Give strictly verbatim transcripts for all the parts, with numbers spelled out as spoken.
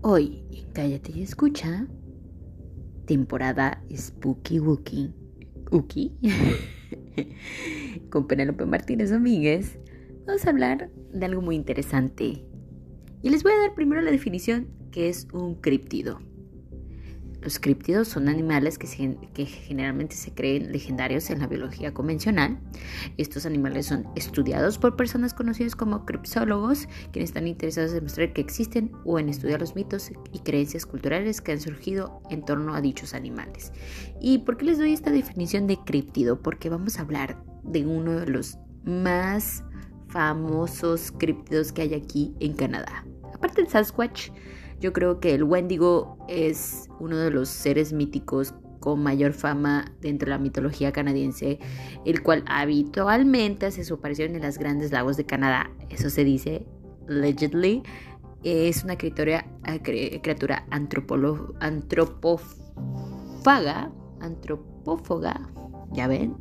Hoy en Cállate y Escucha, temporada Spooky Wookie, Wookie con Penélope Martínez Domínguez, vamos a hablar de algo muy interesante. Y les voy a dar primero la definición, que es un críptido. Los críptidos son animales que, se, que generalmente se creen legendarios en la biología convencional. Estos animales son estudiados por personas conocidas como criptólogos, quienes están interesados en mostrar que existen o en estudiar los mitos y creencias culturales que han surgido en torno a dichos animales. ¿Y por qué les doy esta definición de críptido? Porque vamos a hablar de uno de los más famosos críptidos que hay aquí en Canadá. Aparte del Sasquatch, yo creo que el Wendigo es uno de los seres míticos con mayor fama dentro de la mitología canadiense, el cual habitualmente hace su aparición en los grandes lagos de Canadá. Eso se dice, allegedly. Es una criatura, criatura antropolo, antropófaga, antropófaga, ya ven,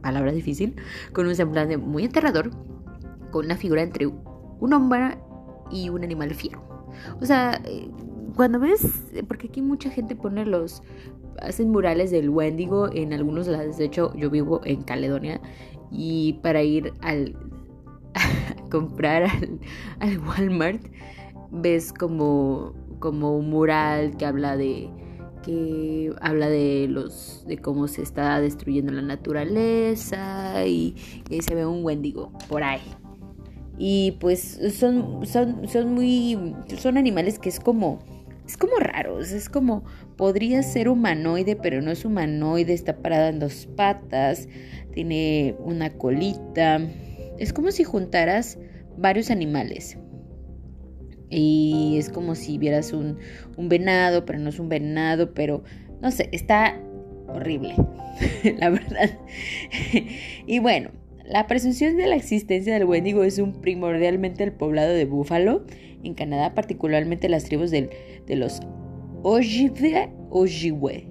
palabra difícil, con un semblante muy aterrador, con una figura entre un hombre y un animal fiero. O sea, cuando ves, porque aquí mucha gente pone los, hacen murales del Wendigo en algunos lados. De hecho, yo vivo en Caledonia y para ir al a comprar al, al Walmart ves como como un mural que habla de que habla de los de cómo se está destruyendo la naturaleza y, y se ve un Wendigo por ahí. Y pues son, son, son muy, son animales que es como, es como raros, es como, podría ser humanoide, pero no es humanoide, está parada en dos patas, tiene una colita, es como si juntaras varios animales. Y es como si vieras un, un venado, pero no es un venado, pero no sé, está horrible, la verdad. Y bueno. La presunción de la existencia del Wendigo es un primordialmente el poblado de Buffalo, en Canadá, particularmente las tribus del, de los Ojibwe, Ojibwe,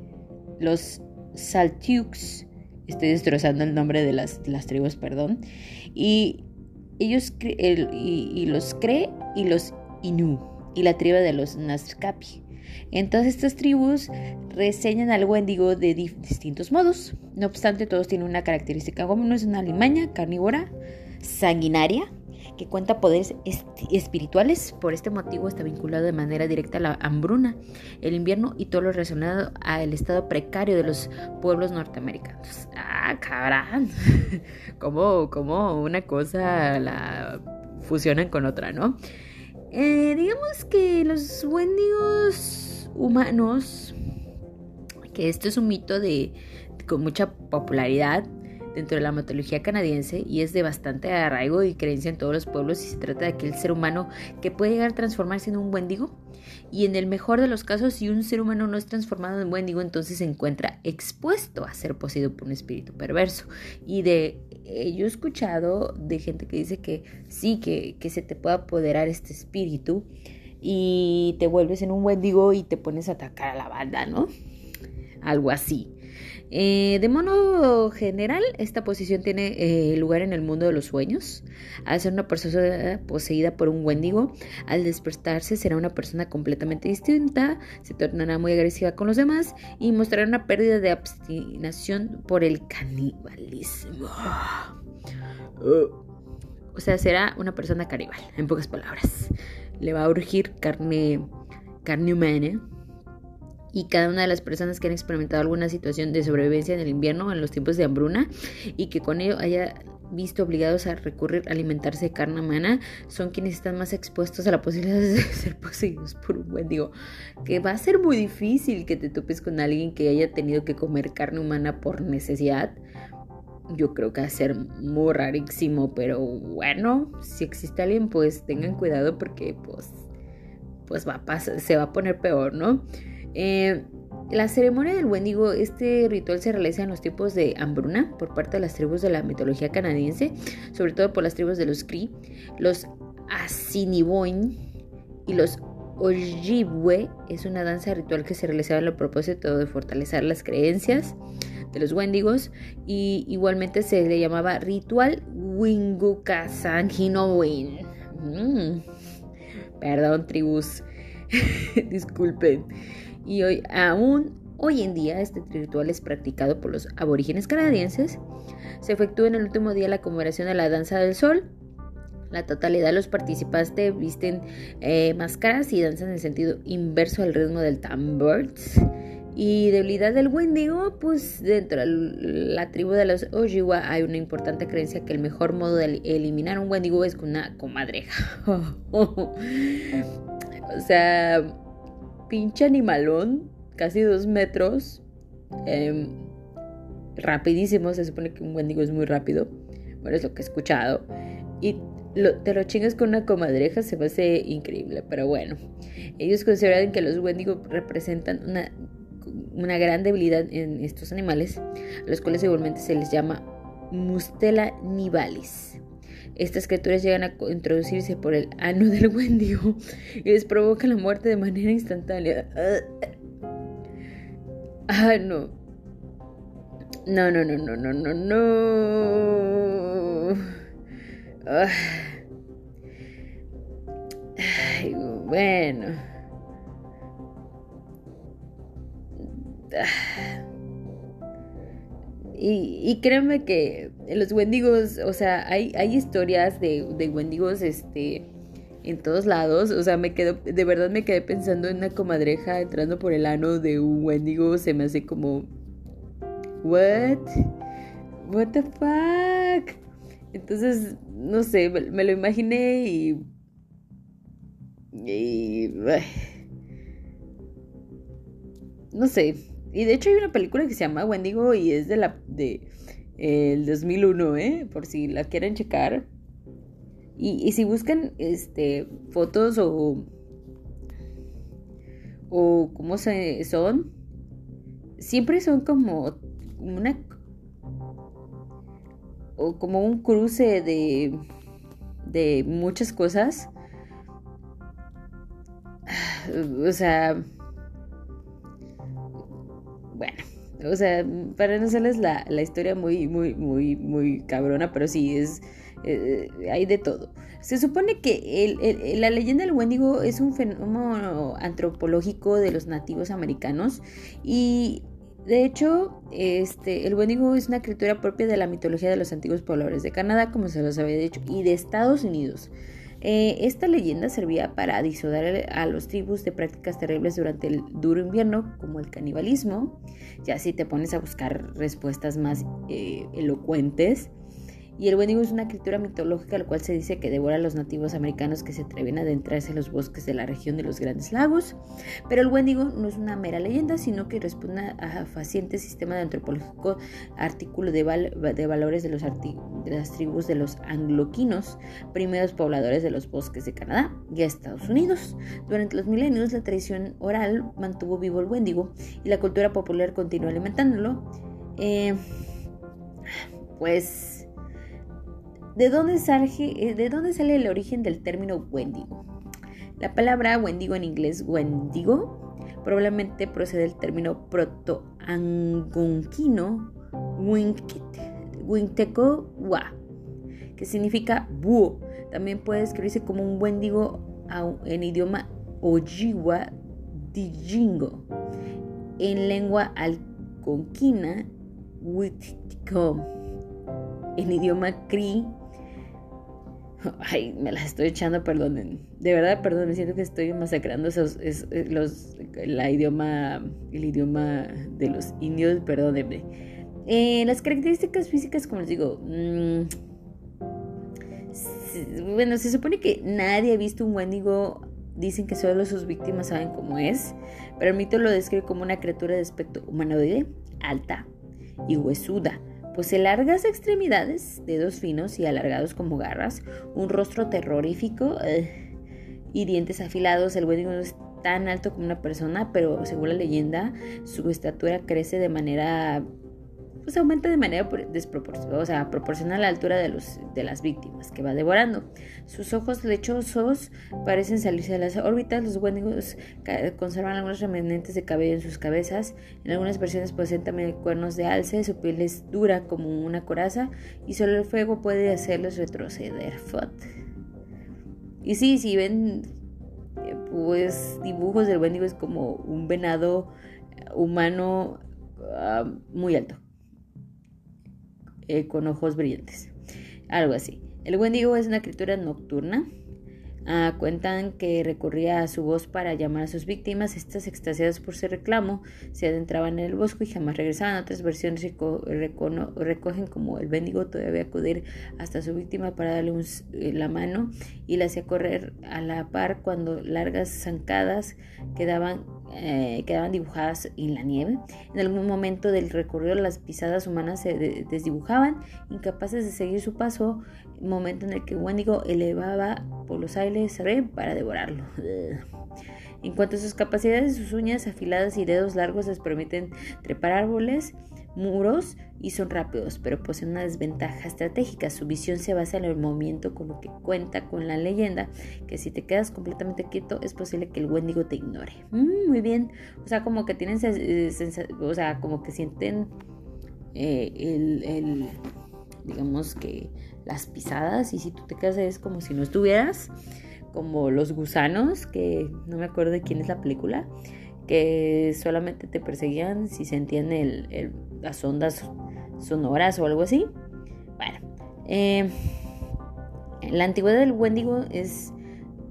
los Saulteaux, estoy destrozando el nombre de las, las tribus, perdón, y ellos el, y, y los Cree y los Innu y la tribu de los Naskapi. Entonces estas tribus reseñan al Wendigo de di- distintos modos. No obstante, todos tienen una característica común: es una alimaña carnívora, sanguinaria, que cuenta poderes est- espirituales. Por este motivo está vinculado de manera directa a la hambruna, el invierno y todo lo relacionado al estado precario de los pueblos norteamericanos. ¡Ah, cabrón! como, como una cosa la fusionan con otra, ¿no? Eh, digamos que los Wendigos humanos, que esto es un mito de, con mucha popularidad dentro de la mitología canadiense y es de bastante arraigo y creencia en todos los pueblos, y se trata de aquel ser humano que puede llegar a transformarse en un Wendigo. Y en el mejor de los casos, si un ser humano no es transformado en Wendigo, entonces se encuentra expuesto a ser poseído por un espíritu perverso. Y de eh, yo he escuchado de gente que dice que sí, que, que se te puede apoderar este espíritu y te vuelves en un Wendigo y te pones a atacar a la banda, ¿no? Algo así. Eh, de modo general, esta posición tiene eh, lugar en el mundo de los sueños. Al ser una persona poseída por un Wendigo, al despertarse será una persona completamente distinta, se tornará muy agresiva con los demás y mostrará una pérdida de obstinación por el canibalismo. O sea, será una persona caníbal, en pocas palabras. Le va a urgir carne, carne humana. Y cada una de las personas que han experimentado alguna situación de sobrevivencia en el invierno, en los tiempos de hambruna, y que con ello haya visto obligados a recurrir a alimentarse de carne humana, son quienes están más expuestos a la posibilidad de ser poseídos por un Wendigo. Que va a ser muy difícil que te topes con alguien que haya tenido que comer carne humana por necesidad. Yo creo que va a ser muy rarísimo, pero bueno, si existe alguien, pues tengan cuidado porque pues, pues va a pasar, se va a poner peor, ¿no? Eh, la ceremonia del Wendigo, este ritual se realiza en los tiempos de hambruna por parte de las tribus de la mitología canadiense, sobre todo por las tribus de los Cree, los Asiniboin y los Ojibwe. Es una danza ritual que se realizaba en el propósito de fortalecer las creencias de los Wendigos, y igualmente se le llamaba ritual Wingu Kasanginowin. Mm. Perdón, tribus Disculpen. Y hoy, aún hoy en día, este ritual es practicado por los aborígenes canadienses. Se efectúa en el último día la conmemoración a la danza del sol. La totalidad de los participantes visten eh, máscaras y danzan en sentido inverso al ritmo del tambors. Y debilidad del Wendigo, pues dentro de la tribu de los Ojibwe hay una importante creencia que el mejor modo de eliminar un Wendigo es con una comadreja. O sea, pinche animalón, casi dos metros, eh, rapidísimo. Se supone que un Wendigo es muy rápido, bueno, es lo que he escuchado. Y Lo, te lo chingas con una comadreja, se me hace increíble, pero bueno. Ellos consideran que los Wendigo representan una, una gran debilidad en estos animales, a los cuales igualmente se les llama Mustela nivalis. Estas criaturas llegan a introducirse por el ano del Wendigo y les provoca la muerte de manera instantánea. Ah, no. No, no, no, no, no, no, no. Ay, bueno. Y, y créanme que los Wendigos, o sea, hay, hay historias de, de Wendigos este, en todos lados. O sea, me quedo, de verdad me quedé pensando en una comadreja entrando por el ano de un Wendigo. Se me hace como, What? What the fuck? Entonces, no sé, me, me lo imaginé y... y ay, no sé. Y de hecho hay una película que se llama Wendigo y es de la de eh, el dos mil uno, ¿eh? Por si la quieren checar. Y, y si buscan este fotos o... o cómo se son, siempre son como una... o como un cruce de, de muchas cosas. O sea, bueno, o sea, para no hacerles la, la historia muy, muy, muy, muy cabrona, pero sí, es eh, hay de todo. Se supone que el, el, la leyenda del Wendigo es un fenómeno antropológico de los nativos americanos y... de hecho, este, el Wendigo es una criatura propia de la mitología de los antiguos pobladores de Canadá, como se los había dicho, y de Estados Unidos. Eh, esta leyenda servía para dissuadar a los tribus de prácticas terribles durante el duro invierno, como el canibalismo. Ya si te pones a buscar respuestas más eh, elocuentes. Y el Wendigo es una criatura mitológica, la cual se dice que devora a los nativos americanos que se atreven a adentrarse en los bosques de la región de los Grandes Lagos. Pero el Wendigo no es una mera leyenda, sino que responde a faciente sistema de antropológico artículo de, val- de valores de, los arti- de las tribus de los algonquinos, primeros pobladores de los bosques de Canadá y Estados Unidos. Durante los milenios, la tradición oral mantuvo vivo el Wendigo y la cultura popular continuó alimentándolo. Eh, pues... ¿De dónde, sale, ¿De dónde sale el origen del término Wendigo? La palabra Wendigo en inglés, Wendigo, probablemente procede del término proto-algonquino winteko wa, que significa búho. También puede escribirse como un Wendigo en idioma Ojibwe, Dijingo, en lengua algonquina, witko, en idioma Cree. Ay, me las estoy echando, perdonen. De verdad, perdón, me siento que estoy masacrando esos, esos, los, la idioma, el idioma de los indios, perdónenme. Eh, las características físicas, como les digo... Mmm, bueno, se supone que nadie ha visto un Wendigo. Dicen que solo sus víctimas saben cómo es. Pero el mito lo describe como una criatura de aspecto humanoide, alta y huesuda. Posee largas extremidades, dedos finos y alargados como garras, un rostro terrorífico eh, y dientes afilados. El Wendigo no es tan alto como una persona, pero según la leyenda, su estatura crece de manera... pues aumenta de manera desproporcionada, o sea, proporcional a la altura de, los, de las víctimas que va devorando. Sus ojos lechosos parecen salirse de las órbitas. Los Wendigos conservan algunos remanentes de cabello en sus cabezas. En algunas versiones poseen también cuernos de alce. Su piel es dura como una coraza y solo el fuego puede hacerlos retroceder. Fot. Y sí, si ven pues dibujos del Wendigo es como un venado humano uh, muy alto, eh, con ojos brillantes, algo así. El Wendigo es una criatura nocturna. Ah, cuentan que recurría a su voz para llamar a sus víctimas. Estas, extasiadas por su reclamo, se adentraban en el bosque y jamás regresaban. Otras versiones reco- recono- recogen como el Wendigo todavía acudir hasta su víctima para darle un, la mano, y la hacía correr a la par cuando largas zancadas quedaban, eh, quedaban dibujadas en la nieve. En algún momento del recorrido las pisadas humanas se de- desdibujaban, incapaces de seguir su paso, momento en el que Wendigo elevaba por los aires para devorarlo. En cuanto a sus capacidades, sus uñas afiladas y dedos largos les permiten trepar árboles, muros, y son rápidos, pero poseen una desventaja estratégica. Su visión se basa en el movimiento, con lo que cuenta con la leyenda que si te quedas completamente quieto es posible que el Wendigo te ignore. Mm, muy bien, o sea, como que tienen sens- sens- o sea, como que sienten eh, el, el digamos que las pisadas, y si tú te quedas es como si no estuvieras, como los gusanos, que no me acuerdo de quién es la película, que solamente te perseguían si sentían el, el, las ondas sonoras o algo así. Bueno, eh, la antigüedad del Wendigo es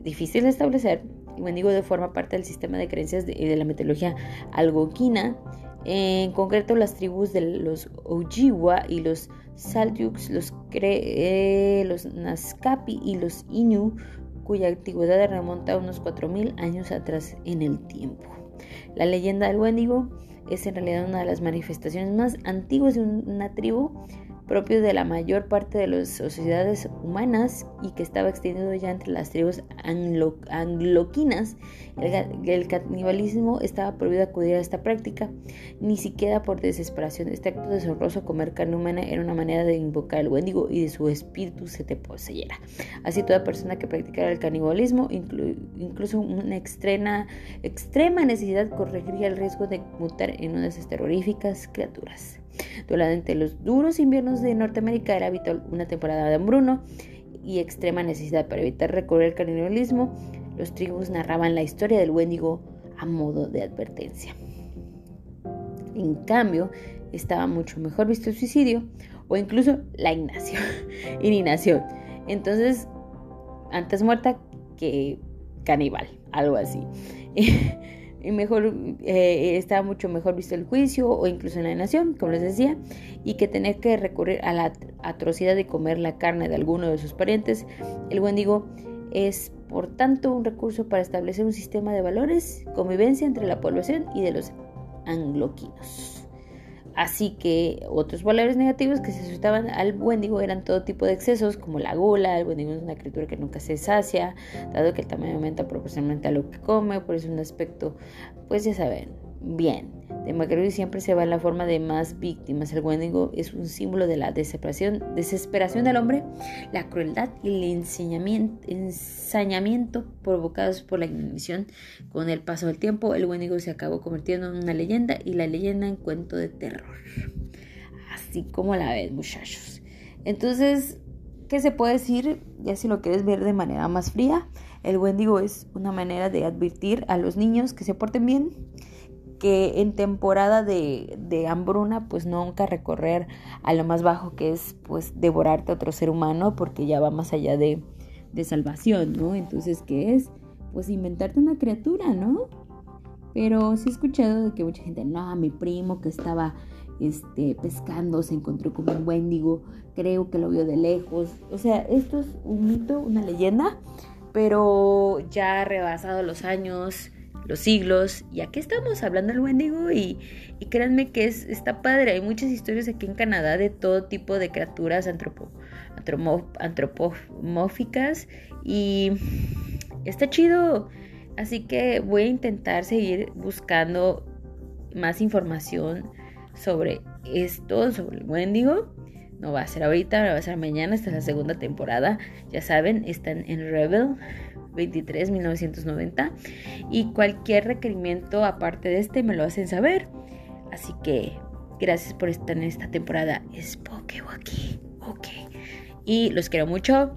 difícil de establecer. El Wendigo forma parte del sistema de creencias de, de la mitología algonquina. En concreto, las tribus de los Ojibwe y los Saulteaux, los Cree, eh, los Naskapi y los Innu, cuya antigüedad remonta a unos cuatro mil años atrás en el tiempo. La leyenda del Wendigo es en realidad una de las manifestaciones más antiguas de una tribu, propio de la mayor parte de las sociedades humanas, y que estaba extendido ya entre las tribus anglo- angloquinas. El, el canibalismo estaba prohibido acudir a esta práctica, ni siquiera por desesperación. Este acto deshonroso, comer carne humana, era una manera de invocar al Wendigo y de su espíritu se te poseyera. Así, toda persona que practicara el canibalismo, inclu- incluso una extrema, extrema necesidad, corregiría el riesgo de mutar en unas terroríficas criaturas. Durante los duros inviernos de Norteamérica era habitual una temporada de hambruno y extrema necesidad. Para evitar recurrir al canibalismo, los tribus narraban la historia del Wendigo a modo de advertencia. En cambio, estaba mucho mejor visto el suicidio o incluso la inanición. Entonces, antes muerta que caníbal, algo así. Y mejor, eh, estaba mucho mejor visto el juicio o incluso en la nación, como les decía, y que tener que recurrir a la atrocidad de comer la carne de alguno de sus parientes. El Wendigo es, por tanto, un recurso para establecer un sistema de valores, convivencia entre la población y de los angloquinos. Así que otros valores negativos que se asociaban al Wendigo eran todo tipo de excesos, como la gula. El Wendigo es una criatura que nunca se sacia, dado que el tamaño aumenta proporcionalmente a lo que come, por eso un aspecto, pues ya saben, bien, demacrado, y siempre se va en la forma de más víctimas. El Wendigo es un símbolo de la desesperación, desesperación del hombre, la crueldad y el ensañamiento, ensañamiento provocados por la inanición. Con el paso del tiempo, el Wendigo se acabó convirtiendo en una leyenda, y la leyenda en cuento de terror. Así como la ven, muchachos. Entonces, ¿qué se puede decir? Ya si lo quieres ver de manera más fría, el Wendigo es una manera de advertir a los niños que se porten bien, que en temporada de, de hambruna, pues nunca recorrer a lo más bajo, que es pues devorarte a otro ser humano, porque ya va más allá de, de salvación, ¿no? Entonces, ¿qué es? Pues inventarte una criatura, ¿no? Pero sí he escuchado de que mucha gente, no, mi primo que estaba este, pescando se encontró con un Wendigo, creo que lo vio de lejos. O sea, esto es un mito, una leyenda, pero ya rebasado los años, los siglos, y aquí estamos hablando del Wendigo, y, y créanme que es, está padre. Hay muchas historias aquí en Canadá de todo tipo de criaturas antropo, antropo, antropomórficas, y está chido. Así que voy a intentar seguir buscando más información sobre esto, sobre el Wendigo. No va a ser ahorita, no va a ser mañana. Esta es la segunda temporada, ya saben, están en Rebel veintitrés, mil novecientos noventa, y cualquier requerimiento aparte de este me lo hacen saber. Así que gracias por estar en esta temporada Spooky Wookie. Ok, y los quiero mucho,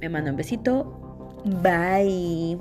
me mando un besito, bye.